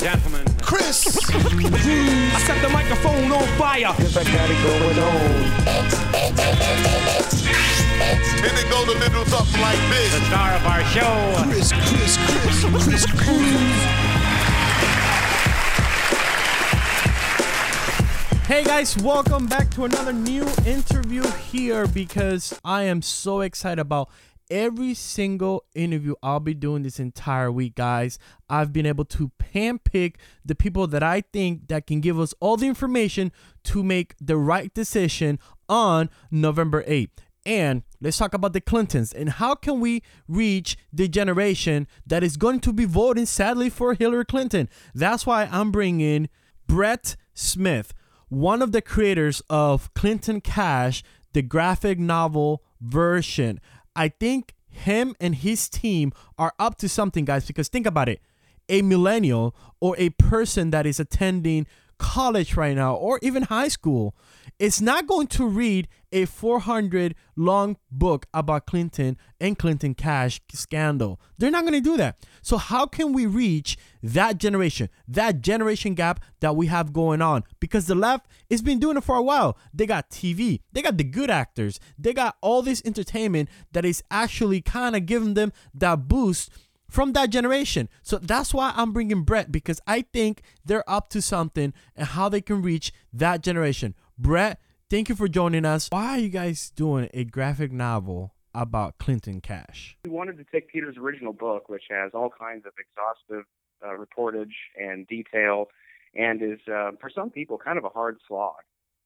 and gentlemen, Chris. I set the microphone on fire. Cause I got it going on. And it goes a little something like this. The star of our show, Chris. Hey guys, welcome back to another new interview here because I am so excited about every single interview I'll be doing this entire week, guys. I've been able to handpick the people that I think that can give us all the information to make the right decision on November 8th. And let's talk about the Clintons and how can we reach the generation that is going to be voting sadly for Hillary Clinton. That's why I'm bringing Brett Smith, one of the creators of Clinton Cash, the graphic novel version. I think him and his team are up to something, guys, because think about it. A millennial or a person that is attending college right now or even high school is not going to read a 400-long book about Clinton and Clinton Cash scandal. They're not going to do that. So how can we reach that generation gap that we have going on? Because the left has been doing it for a while. They got TV. They got the good actors. They got all this entertainment that is actually kind of giving them that boost from that generation. So that's why I'm bringing Brett, because I think they're up to something and how they can reach that generation. Brett, thank you for joining us. Why are you guys doing a graphic novel about Clinton Cash? We wanted to take Peter's original book, which has all kinds of exhaustive reportage and detail and is, for some people, kind of a hard slog.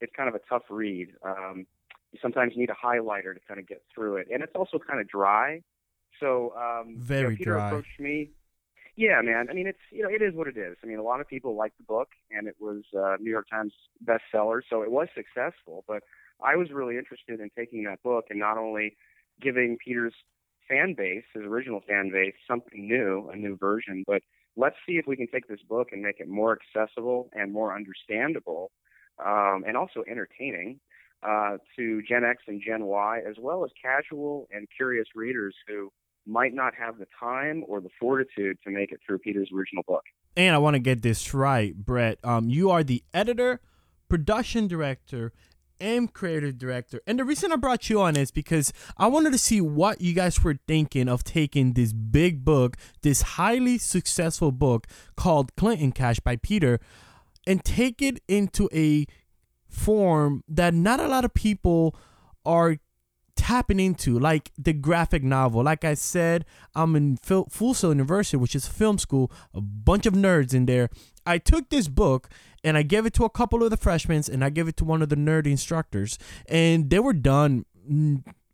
It's kind of a tough read. You sometimes need a highlighter to kind of get through it. And it's also kind of dry. So Peter dry. Approached me. Yeah, man. I mean, it's, you know, it is what it is. I mean, a lot of people liked the book, and it was New York Times bestseller, so it was successful. But I was really interested in taking that book and not only giving Peter's fan base, his original fan base, something new, a new version, but let's see if we can take this book and make it more accessible and more understandable, and also entertaining to Gen X and Gen Y, as well as casual and curious readers who might not have the time or the fortitude to make it through Peter's original book. And I want to get this right, Brett. You are the editor, production director, and creative director. And the reason I brought you on is because I wanted to see what you guys were thinking of taking this big book, this highly successful book called Clinton Cash by Peter, and take it into a form that not a lot of people are tapping into, like the graphic novel. Like I said, I'm in Full Sail University, which is film school, a bunch of nerds in there. I took this book and I gave it to a couple of the freshmen and I gave it to one of the nerd instructors, and they were done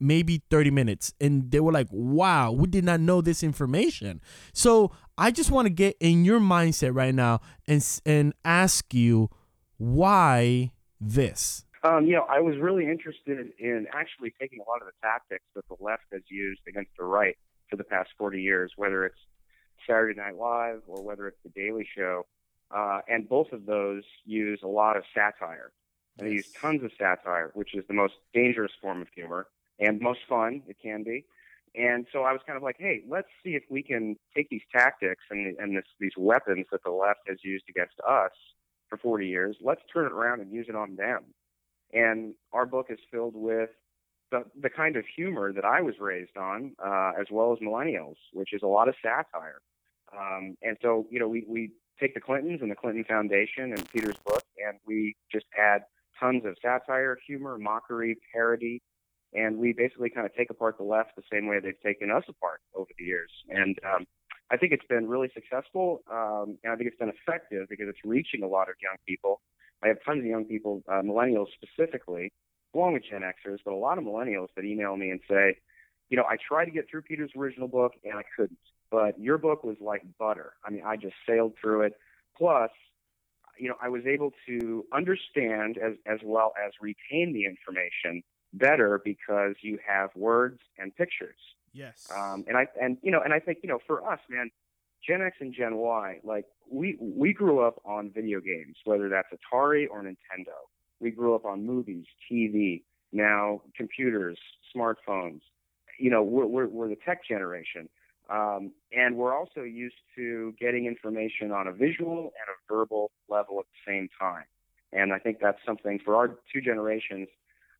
maybe 30 minutes and they were like, wow, we did not know this information. So I just want to get in your mindset right now and ask you why this. You know, I was really interested in actually taking a lot of the tactics that the left has used against the right for the past 40 years, whether it's Saturday Night Live or whether it's The Daily Show. And both of those use a lot of satire. And they use tons of satire, which is the most dangerous form of humor and most fun it can be. And so I was kind of like, hey, let's see if we can take these tactics and these weapons that the left has used against us for 40 years, let's turn it around and use it on them. And our book is filled with the kind of humor that I was raised on, as well as millennials, which is a lot of satire. And so, you know, we take the Clintons and the Clinton Foundation and Peter's book, and we just add tons of satire, humor, mockery, parody, and we basically kind of take apart the left the same way they've taken us apart over the years. And I think it's been really successful, and I think it's been effective because it's reaching a lot of young people. I have tons of young people, millennials specifically, along with Gen Xers, but a lot of millennials that email me and say, you know, I tried to get through Peter's original book and I couldn't, but your book was like butter. I mean, I just sailed through it. Plus, you know, I was able to understand as well as retain the information better because you have words and pictures. Yes. I think, you know, for us, man, Gen X and Gen Y, like we grew up on video games, whether that's Atari or Nintendo. We grew up on movies, TV, now computers, smartphones. You know, we're the tech generation. And we're also used to getting information on a visual and a verbal level at the same time. And I think that's something for our two generations,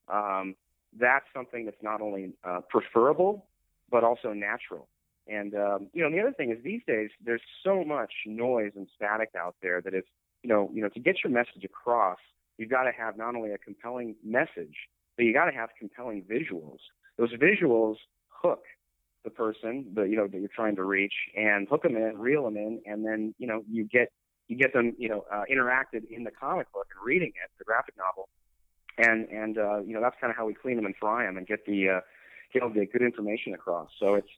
that's something that's not only preferable, but also natural. And, the other thing is these days there's so much noise and static out there that it's, to get your message across, you've got to have not only a compelling message, but you got to have compelling visuals. Those visuals hook the person that you're trying to reach and hook them in, reel them in, and then, you get them, interacted in the comic book and reading it, the graphic novel. And that's kind of how we clean them and fry them and get the good information across. So it's,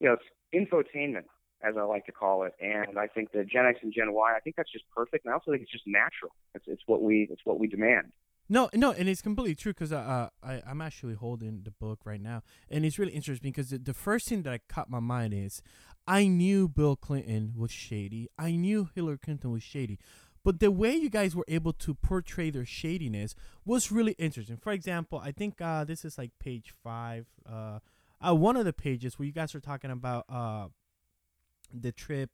it's infotainment, as I like to call it. And I think the Gen X and Gen Y, I think that's just perfect. And I also think it's just natural. It's what we demand. No, and it's completely true because I'm actually holding the book right now. And it's really interesting because the first thing that caught my mind is I knew Bill Clinton was shady. I knew Hillary Clinton was shady. But the way you guys were able to portray their shadiness was really interesting. For example, I think this is like page 5, one of the pages where you guys are talking about the trip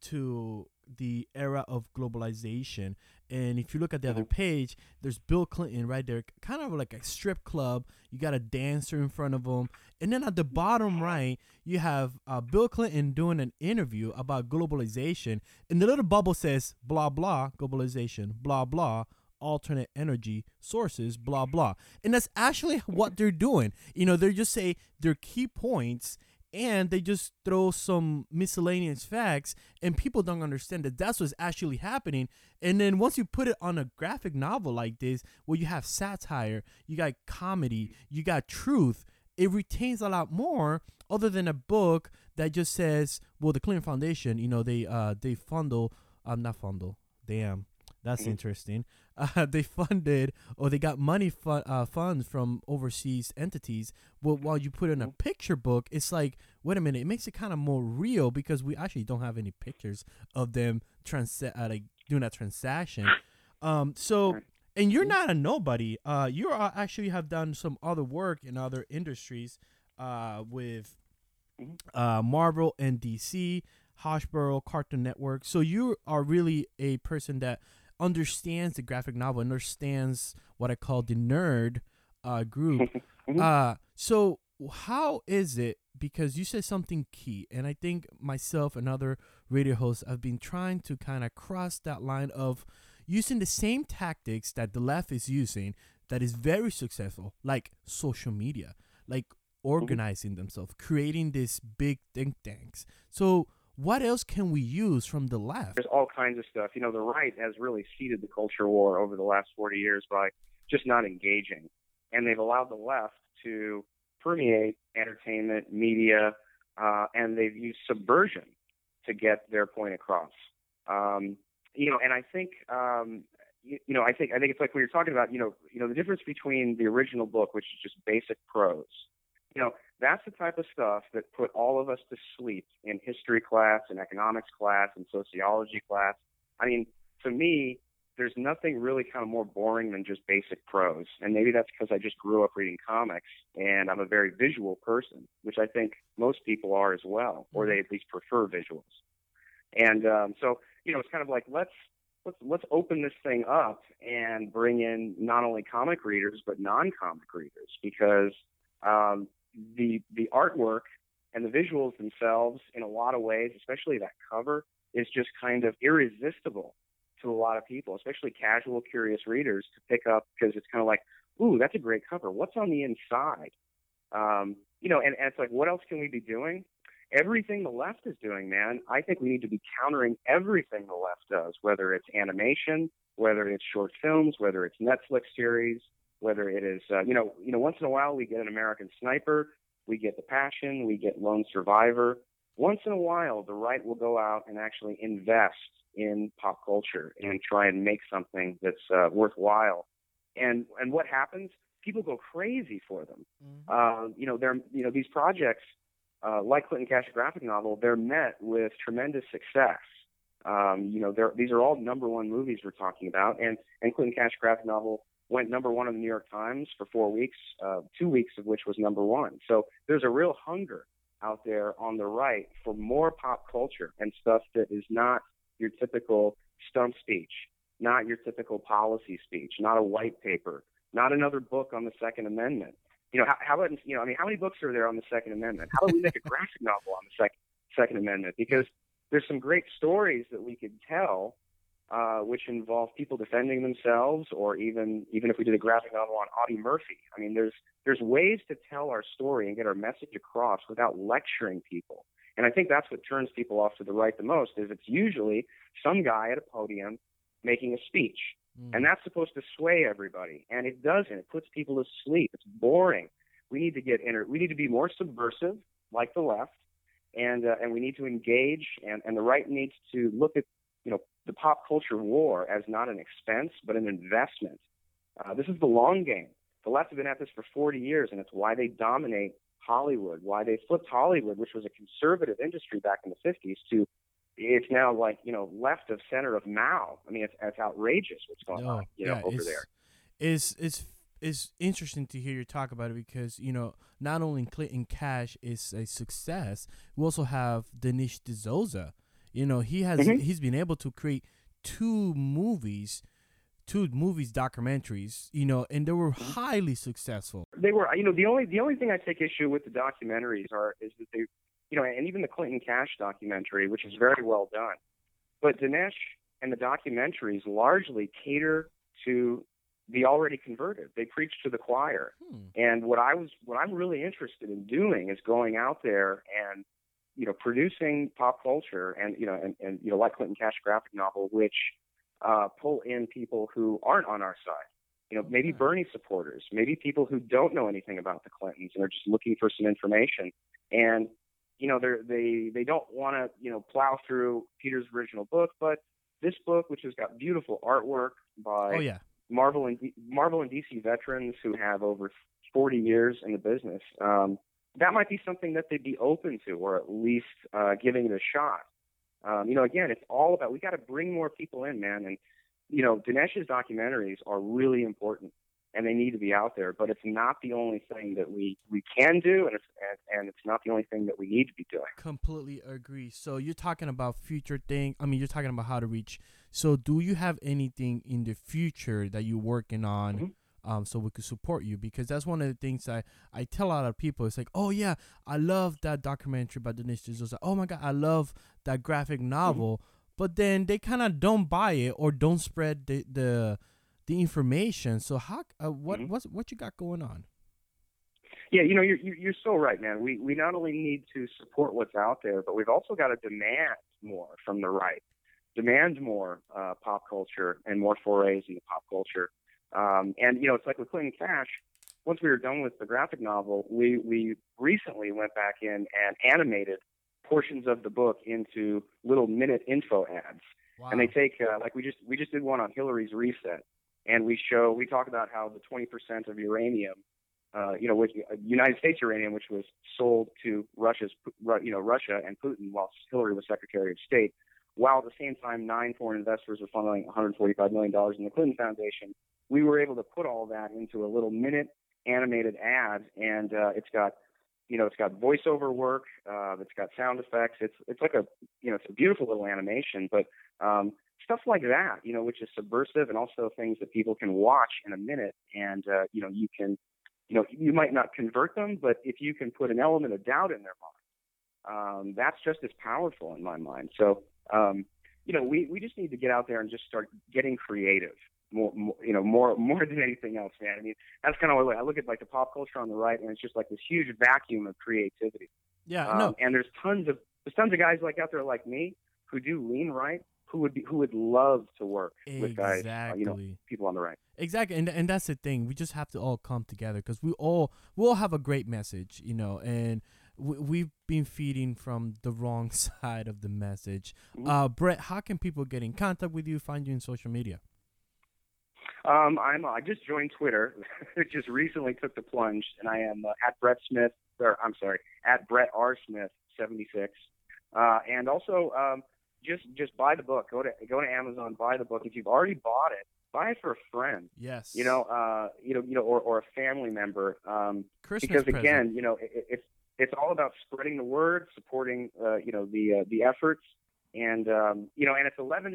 to the era of globalization. And if you look at the other page, there's Bill Clinton right there, kind of like a strip club. You got a dancer in front of him. And then at the bottom right, you have Bill Clinton doing an interview about globalization. And the little bubble says, blah, blah, globalization, blah, blah, alternate energy sources, blah, blah. And that's actually what they're doing. They just say their key points and they just throw some miscellaneous facts, and people don't understand that that's what's actually happening. And then once you put it on a graphic novel like this, where you have satire, you got comedy, you got truth, it retains a lot more other than a book that just says, well, the Clinton Foundation, they funded, or they got funds from overseas entities. Well, while you put in a picture book, it's like, wait a minute, it makes it kind of more real because we actually don't have any pictures of them doing that transaction. And you're not a nobody. You actually have done some other work in other industries with Marvel and DC, Hasbro, Cartoon Network. So you are really a person that understands the graphic novel, understands what I call the nerd group. So how is it, because you said something key, and I think myself and other radio hosts have been trying to kind of cross that line of using the same tactics that the left is using that is very successful, like social media, like organizing themselves, creating these big think tanks. So what else can we use from the left? There's all kinds of stuff. The right has really seeded the culture war over the last 40 years by just not engaging. And they've allowed the left to permeate entertainment, media, and they've used subversion to get their point across. And I think, I think it's like when you're talking about, the difference between the original book, which is just basic prose, that's the type of stuff that put all of us to sleep in history class, in economics class, in sociology class. I mean, to me, there's nothing really kind of more boring than just basic prose. And maybe that's because I just grew up reading comics and I'm a very visual person, which I think most people are as well, or they at least prefer visuals. And it's kind of like, let's open this thing up and bring in not only comic readers, but non-comic readers, because the artwork and the visuals themselves, in a lot of ways, especially that cover, is just kind of irresistible to a lot of people, especially casual, curious readers, to pick up, because it's kind of like, ooh, that's a great cover. What's on the inside? And it's like, what else can we be doing? Everything the left is doing, man, I think we need to be countering everything the left does, whether it's animation, whether it's short films, whether it's Netflix series, whether it is, once in a while we get an American Sniper, we get The Passion, we get Lone Survivor. Once in a while, the right will go out and actually invest in pop culture and try and make something that's worthwhile. And what happens? People go crazy for them. These projects, like Clinton Cash graphic novel, they're met with tremendous success. These are all number one movies we're talking about, and Clinton Cash graphic novel went number one on the New York Times for 4 weeks, 2 weeks of which was number one. So there's a real hunger out there on the right for more pop culture and stuff that is not your typical stump speech, not your typical policy speech, not a white paper, not another book on the Second Amendment. You know, how many books are there on the Second Amendment? How do we make a graphic novel on the Second Amendment? Because there's some great stories that we could tell, which involve people defending themselves, or even if we did a graphic novel on Audie Murphy. I mean, there's ways to tell our story and get our message across without lecturing people. And I think that's what turns people off to the right the most, is it's usually some guy at a podium making a speech. And that's supposed to sway everybody, and it doesn't. It puts people to sleep. It's boring. We need to be more subversive, like the left, and we need to engage. And the right needs to look at the pop culture war as not an expense but an investment. This is the long game. The left have been at this for 40 years, and it's why they dominate Hollywood. Why they flipped Hollywood, which was a conservative industry back in the 50s, to it's now like, left of center of Mao. I mean, it's outrageous what's going on, over there. It's interesting to hear you talk about it because, not only Clinton Cash is a success, we also have Dinesh D'Souza. He's been able to create two movies, documentaries, and they were highly successful. They were, the only thing I take issue with the documentaries is that they, and even the Clinton Cash documentary, which is very well done. But Dinesh and the documentaries largely cater to the already converted. They preach to the choir. And what I'm really interested in doing is going out there and, producing pop culture and like Clinton Cash graphic novel, which pull in people who aren't on our side. Maybe Bernie supporters, maybe people who don't know anything about the Clintons and are just looking for some information. And they don't want to, plow through Peter's original book, but this book, which has got beautiful artwork by Marvel and DC veterans who have over 40 years in the business, that might be something that they'd be open to, or at least giving it a shot. Again, it's all about, we got to bring more people in, man. And, Dinesh's documentaries are really important, and they need to be out there, but it's not the only thing that we can do, and it's not the only thing that we need to be doing. Completely agree. So you're talking about future thing. I mean, you're talking about how to reach. So do you have anything in the future that you're working on so we could support you? Because that's one of the things I tell a lot of people. It's like, oh, yeah, I love that documentary by Dinesh D'Souza. Oh, my God, I love that graphic novel. But then they kind of don't buy it or don't spread the information. So how what you got going on? Yeah, you're so right, man. We not only need to support what's out there, but we've also got to demand more from the right. Demand more pop culture and more forays into pop culture. It's like with Clinton Cash. Once we were done with the graphic novel, we recently went back in and animated portions of the book into little minute info ads. Wow. And they take we just did one on Hillary's reset. And we talk about how the 20% of uranium, which United States uranium, which was sold to Russia and Putin while Hillary was Secretary of State, while at the same time 9 foreign investors were funneling $145 million in the Clinton Foundation. We were able to put all that into a little minute animated ad, and it's got voiceover work, it's got sound effects. It's like it's a beautiful little animation, but. Stuff like that, which is subversive, and also things that people can watch in a minute. And, you can, you might not convert them, but if you can put an element of doubt in their mind, that's just as powerful in my mind. So, we just need to get out there and just start getting creative more than anything else, man. I mean, that's kind of what I look at, like the pop culture on the right, and it's just like this huge vacuum of creativity. Yeah. And there's tons of guys out there like me who do lean right, who would love to work with guys, people on the right. Exactly, and that's the thing. We just have to all come together because we'll have a great message, and we've been feeding from the wrong side of the message. Brett, how can people get in contact with you, find you in social media? I just joined Twitter. Just recently took the plunge, and I am at Brett R. Smith 76. And also... Just buy the book. Go to Amazon. Buy the book. If you've already bought it, buy it for a friend. Yes. Or a family member. Christmas present. Because again, it's all about spreading the word, supporting the efforts, and and it's $11.99,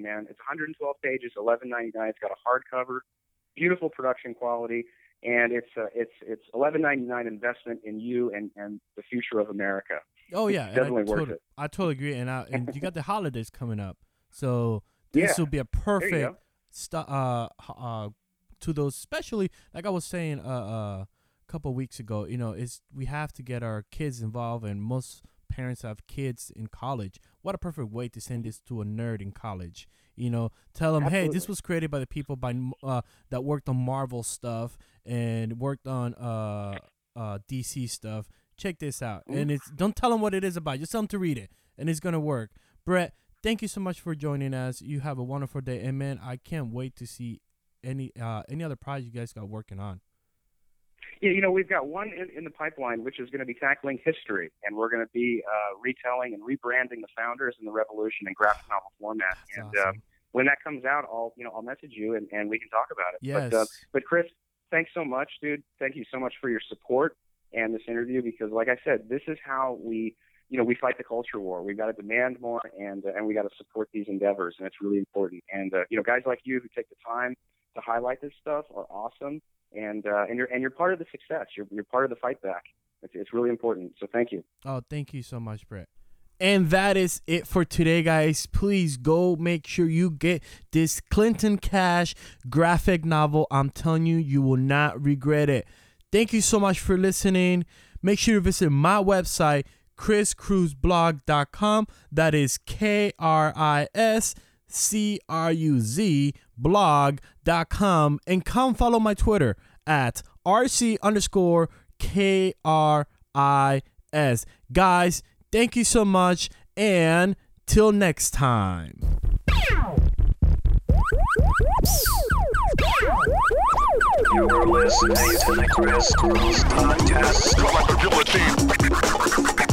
man. It's 112 pages, $11.99. It's got a hardcover, beautiful production quality, and it's $11.99 investment in you and the future of America. Oh yeah, it's definitely worth it. I totally agree, and you got the holidays coming up, so this will be a perfect to those, especially like I was saying couple of weeks ago, we have to get our kids involved, and most parents have kids in college. What a perfect way to send this to a nerd in college. Tell them, Absolutely. Hey, this was created by the people that worked on Marvel stuff and worked on DC stuff. Check this out. And don't tell them what it is about. Just tell them to read it, and it's gonna work. Brett, thank you so much for joining us. You have a wonderful day, and man, I can't wait to see any other project you guys got working on. Yeah, we've got one in the pipeline, which is going to be tackling history, and we're going to be retelling and rebranding the founders and the revolution in graphic novel format. That's and awesome. When that comes out, I'll message you, and we can talk about it. Yes. But Chris, thanks so much, dude. Thank you so much for your support and this interview, because, like I said, this is how we fight the culture war. We've got to demand more, and we got to support these endeavors, and it's really important. And guys like you who take the time to highlight this stuff are awesome. And you're part of the success. You're part of the fight back. It's really important. So thank you. Oh, thank you so much, Brett. And that is it for today, guys. Please go make sure you get this Clinton Cash graphic novel. I'm telling you, you will not regret it. Thank you so much for listening. Make sure you visit my website, KrisCruzBlog.com. That is KrisCruzBlog.com, and come follow my Twitter at RC_KRIS. Guys, thank you so much, and till next time. You are listening to the Chris Cruz Podcast.